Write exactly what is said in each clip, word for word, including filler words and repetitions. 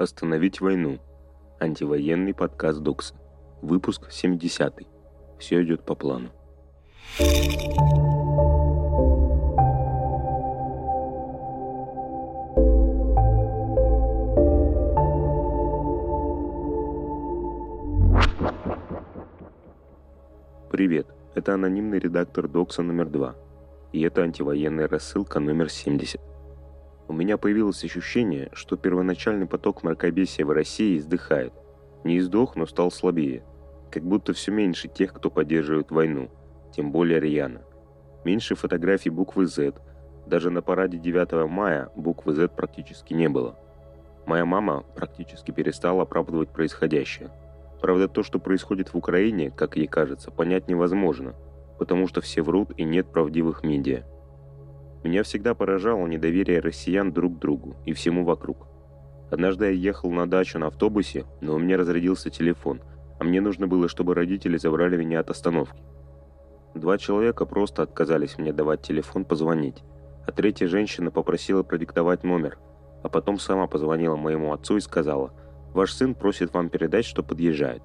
Остановить войну. Антивоенный подкаст Doxa. Выпуск семидесятый. Все идет по плану. Привет, это анонимный редактор Doxa номер два, и это антивоенная рассылка номер семьдесят. У меня появилось ощущение, что первоначальный поток мракобесия в России издыхает. Не издох, но стал слабее. Как будто все меньше тех, кто поддерживает войну, тем более рьяно. Меньше фотографий буквы Z, даже на параде девятого мая буквы Z практически не было. Моя мама практически перестала оправдывать происходящее. Правда, то, что происходит в Украине, как ей кажется, понять невозможно, потому что все врут и нет правдивых медиа. Меня всегда поражало недоверие россиян друг к другу и всему вокруг. Однажды я ехал на дачу на автобусе, но у меня разрядился телефон, а мне нужно было, чтобы родители забрали меня от остановки. Два человека просто отказались мне давать телефон позвонить, а третья женщина попросила продиктовать номер, а потом сама позвонила моему отцу и сказала: «Ваш сын просит вам передать, что подъезжает».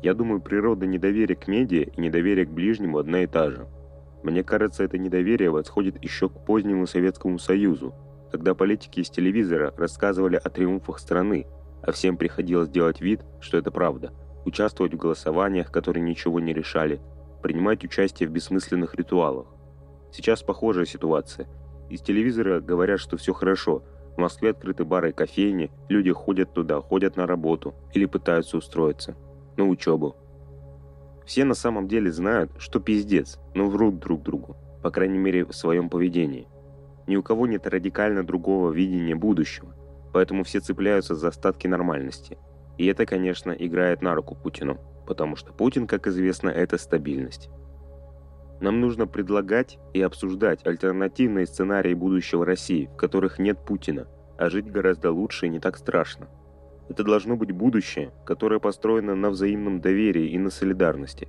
Я думаю, природа недоверия к медиа и недоверия к ближнему одна и та же. Мне кажется, это недоверие восходит еще к позднему Советскому Союзу, когда политики из телевизора рассказывали о триумфах страны, а всем приходилось делать вид, что это правда, участвовать в голосованиях, которые ничего не решали, принимать участие в бессмысленных ритуалах. Сейчас похожая ситуация. Из телевизора говорят, что все хорошо, в Москве открыты бары и кофейни, люди ходят туда, ходят на работу или пытаются устроиться. На учебу. Все на самом деле знают, что пиздец, но врут друг другу, по крайней мере в своем поведении. Ни у кого нет радикально другого видения будущего, поэтому все цепляются за остатки нормальности. И это, конечно, играет на руку Путину, потому что Путин, как известно, это стабильность. Нам нужно предлагать и обсуждать альтернативные сценарии будущего России, в которых нет Путина, а жить гораздо лучше и не так страшно. Это должно быть будущее, которое построено на взаимном доверии и на солидарности.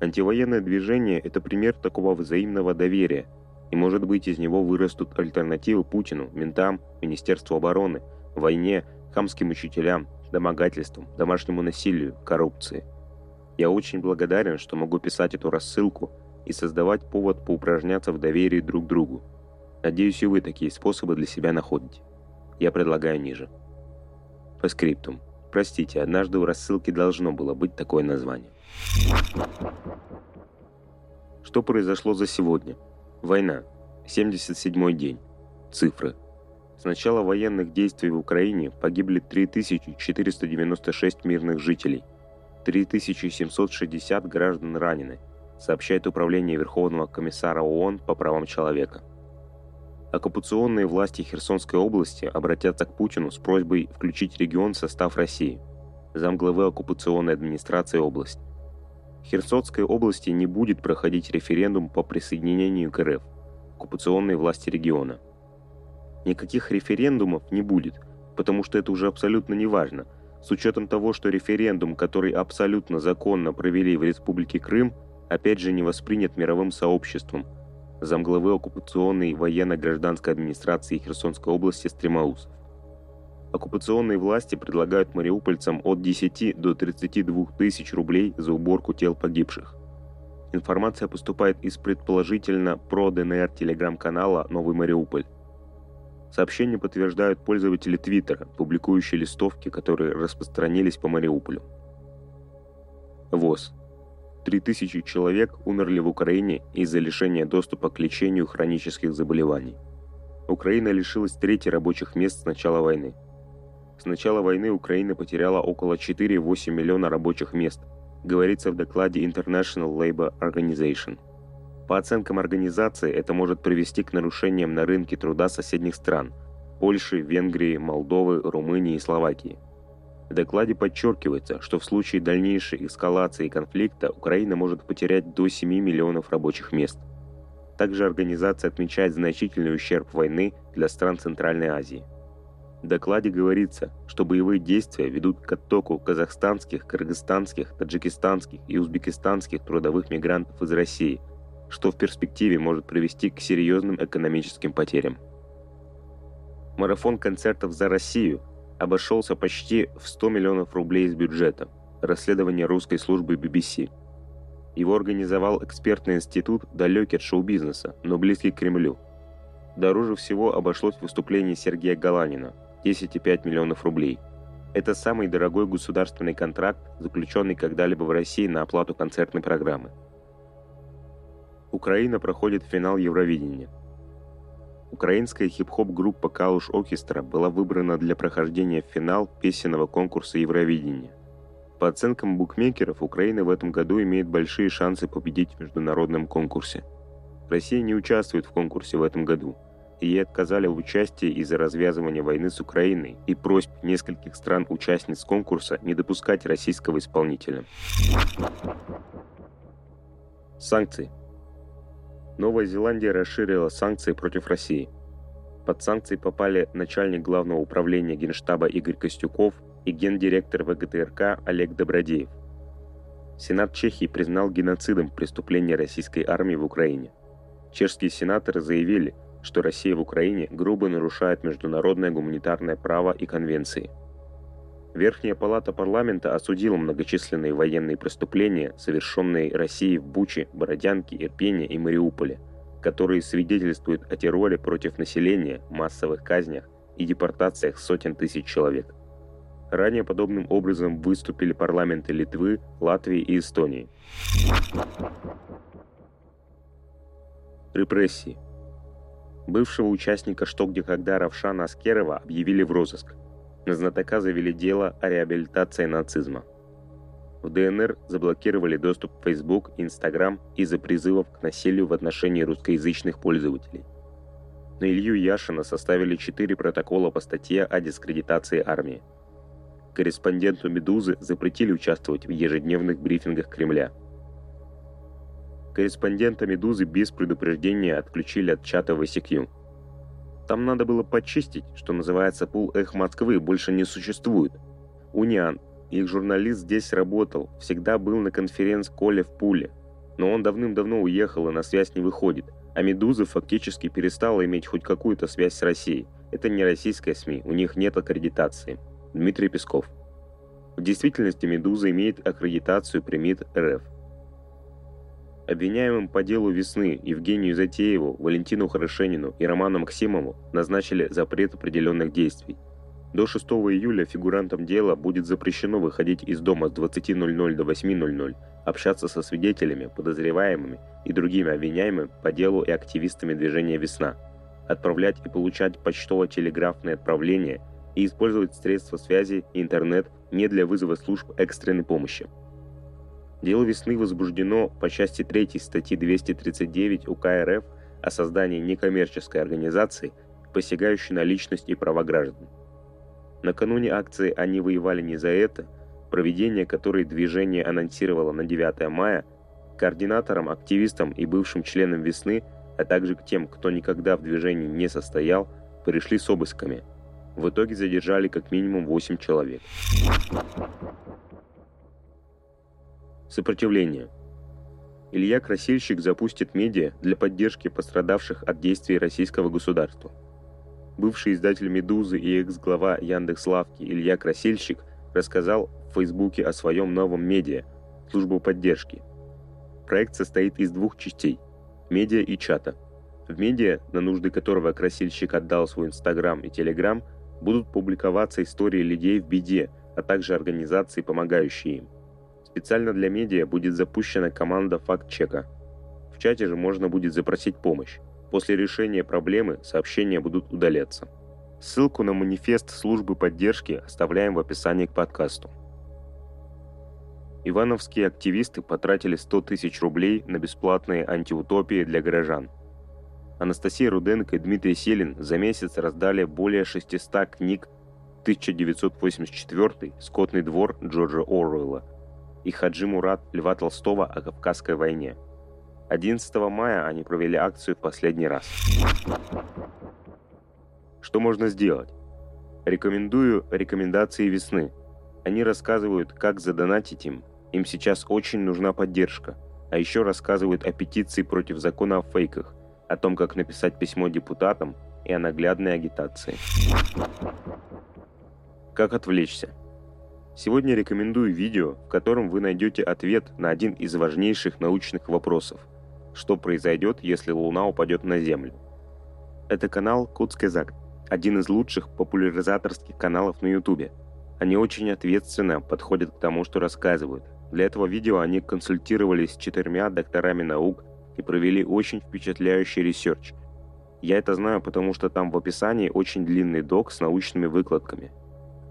Антивоенное движение – это пример такого взаимного доверия, и, может быть, из него вырастут альтернативы Путину, ментам, Министерству обороны, войне, хамским учителям, домогательствам, домашнему насилию, коррупции. Я очень благодарен, что могу писать эту рассылку и создавать повод поупражняться в доверии друг к другу. Надеюсь, и вы такие способы для себя находите. Я предлагаю ниже. По скриптум. Простите, однажды у рассылки должно было быть такое название. Что произошло за сегодня? Война. семьдесят седьмой день. Цифры. С начала военных действий в Украине погибли три тысячи четыреста девяносто шесть мирных жителей. три тысячи семьсот шестьдесят граждан ранены, сообщает Управление Верховного комиссара ООН по правам человека. Оккупационные власти Херсонской области обратятся к Путину с просьбой включить регион в состав России. Замглавы оккупационной администрации области. В Херсонской области не будет проходить референдум по присоединению к РФ, оккупационной власти региона. Никаких референдумов не будет, потому что это уже абсолютно не важно, с учетом того, что референдум, который абсолютно законно провели в Республике Крым, опять же не воспринят мировым сообществом, замглавы оккупационной военно-гражданской администрации Херсонской области Стремоусов. Оккупационные власти предлагают мариупольцам от десяти до тридцати двух тысяч рублей за уборку тел погибших. Информация поступает из предположительно про-ДНР телеграм-канала «Новый Мариуполь». Сообщение подтверждают пользователи Твиттера, публикующие листовки, которые распространились по Мариуполю. ВОЗ. три тысячи человек умерли в Украине из-за лишения доступа к лечению хронических заболеваний. Украина лишилась трети рабочих мест с начала войны. С начала войны Украина потеряла около четыре целых восемь десятых миллиона рабочих мест, говорится в докладе International Labour Organization. По оценкам организации, это может привести к нарушениям на рынке труда соседних стран – Польши, Венгрии, Молдовы, Румынии и Словакии. В докладе подчеркивается, что в случае дальнейшей эскалации конфликта Украина может потерять до семи миллионов рабочих мест. Также организация отмечает значительный ущерб войны для стран Центральной Азии. В докладе говорится, что боевые действия ведут к оттоку казахстанских, кыргызстанских, таджикистанских и узбекистанских трудовых мигрантов из России, что в перспективе может привести к серьезным экономическим потерям. Марафон концертов «За Россию» обошелся почти в сто миллионов рублей из бюджета. Расследование русской службы би би си. Его организовал экспертный институт, далекий от шоу-бизнеса, но близкий к Кремлю. Дороже всего обошлось выступление Сергея Галанина – десять целых пять десятых миллионов рублей. Это самый дорогой государственный контракт, заключенный когда-либо в России на оплату концертной программы. Украина проходит финал Евровидения. Украинская хип-хоп-группа Kalush Orchestra была выбрана для прохождения в финал песенного конкурса Евровидения. По оценкам букмекеров, Украина в этом году имеет большие шансы победить в международном конкурсе. Россия не участвует в конкурсе в этом году, и ей отказали в участии из-за развязывания войны с Украиной и просьб нескольких стран-участниц конкурса не допускать российского исполнителя. Санкции. Новая Зеландия расширила санкции против России. Под санкции попали начальник Главного управления Генштаба Игорь Костюков и гендиректор ВГТРК Олег Добродеев. Сенат Чехии признал геноцидом преступление российской армии в Украине. Чешские сенаторы заявили, что Россия в Украине грубо нарушает международное гуманитарное право и конвенции. Верхняя палата парламента осудила многочисленные военные преступления, совершенные Россией в Буче, Бородянке, Ирпене и Мариуполе, которые свидетельствуют о терроре против населения, массовых казнях и депортациях сотен тысяч человек. Ранее подобным образом выступили парламенты Литвы, Латвии и Эстонии. Репрессии. Бывшего участника «Что, где, когда» Равшана Аскерова объявили в розыск. На знатока завели дело о реабилитации нацизма. В ДНР заблокировали доступ в Facebook и Instagram из-за призывов к насилию в отношении русскоязычных пользователей. На Илью Яшина составили четыре протокола по статье о дискредитации армии. Корреспонденту «Медузы» запретили участвовать в ежедневных брифингах Кремля. Корреспондента «Медузы» без предупреждения отключили от чата в ай си кью. Там надо было почистить, что называется, пул «Эх Москвы» больше не существует. Униан, их журналист, здесь работал, всегда был на конференц-коле в Пуле. Но он давным-давно уехал и на связь не выходит. А «Медуза» фактически перестала иметь хоть какую-то связь с Россией. Это не российская СМИ, у них нет аккредитации. Дмитрий Песков. В действительности «Медуза» имеет аккредитацию «Примит РФ». Обвиняемым по делу «Весны» Евгению Затееву, Валентину Хорошенину и Роману Максимову назначили запрет определенных действий. До шестого июля фигурантам дела будет запрещено выходить из дома с двадцати ноль-ноль до восьми ноль-ноль, общаться со свидетелями, подозреваемыми и другими обвиняемыми по делу и активистами движения «Весна», отправлять и получать почтово-телеграфные отправления и использовать средства связи и интернет не для вызова служб экстренной помощи. Дело «Весны» возбуждено по части третьей статьи двести тридцать девять УК РФ о создании некоммерческой организации, посягающей на личность и права граждан. Накануне акции «Они воевали не за это», проведение которой движение анонсировало на девятого мая, координаторам, активистам и бывшим членам «Весны», а также к тем, кто никогда в движении не состоял, пришли с обысками. В итоге задержали как минимум восемь человек. Сопротивление. Илья Красильщик запустит медиа для поддержки пострадавших от действий российского государства. Бывший издатель «Медузы» и экс-глава Яндекс.Лавки Илья Красильщик рассказал в Фейсбуке о своем новом медиа – «Службу поддержки». Проект состоит из двух частей – медиа и чата. В медиа, на нужды которого Красильщик отдал свой Инстаграм и Телеграм, будут публиковаться истории людей в беде, а также организации, помогающие им. Специально для медиа будет запущена команда факт-чека. В чате же можно будет запросить помощь. После решения проблемы сообщения будут удаляться. Ссылку на манифест службы поддержки оставляем в описании к подкасту. Ивановские активисты потратили сто тысяч рублей на бесплатные антиутопии для горожан. Анастасия Руденко и Дмитрий Селин за месяц раздали более шестисот книг тысяча девятьсот восемьдесят четыре, «Скотный двор» Джорджа Оруэлла и «Хаджи Мурат» Льва Толстого о Кавказской войне. одиннадцатого мая они провели акцию в последний раз. Что можно сделать? Рекомендую рекомендации «Весны». Они рассказывают, как задонатить им. Им сейчас очень нужна поддержка. А еще рассказывают о петиции против закона о фейках, о том, как написать письмо депутатам и о наглядной агитации. Как отвлечься? Сегодня рекомендую видео, в котором вы найдете ответ на один из важнейших научных вопросов. Что произойдет, если Луна упадет на Землю? Это канал Kurzgesagt, один из лучших популяризаторских каналов на Ютубе. Они очень ответственно подходят к тому, что рассказывают. Для этого видео они консультировались с четырьмя докторами наук и провели очень впечатляющий ресерч. Я это знаю, потому что там в описании очень длинный док с научными выкладками.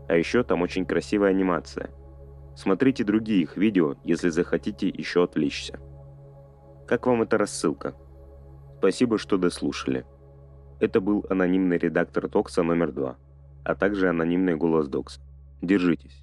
А еще там очень красивая анимация. Смотрите другие их видео, если захотите еще отвлечься. Как вам эта рассылка? Спасибо, что дослушали. Это был анонимный редактор Doxa номер два, а также анонимный голос Doxa. Держитесь.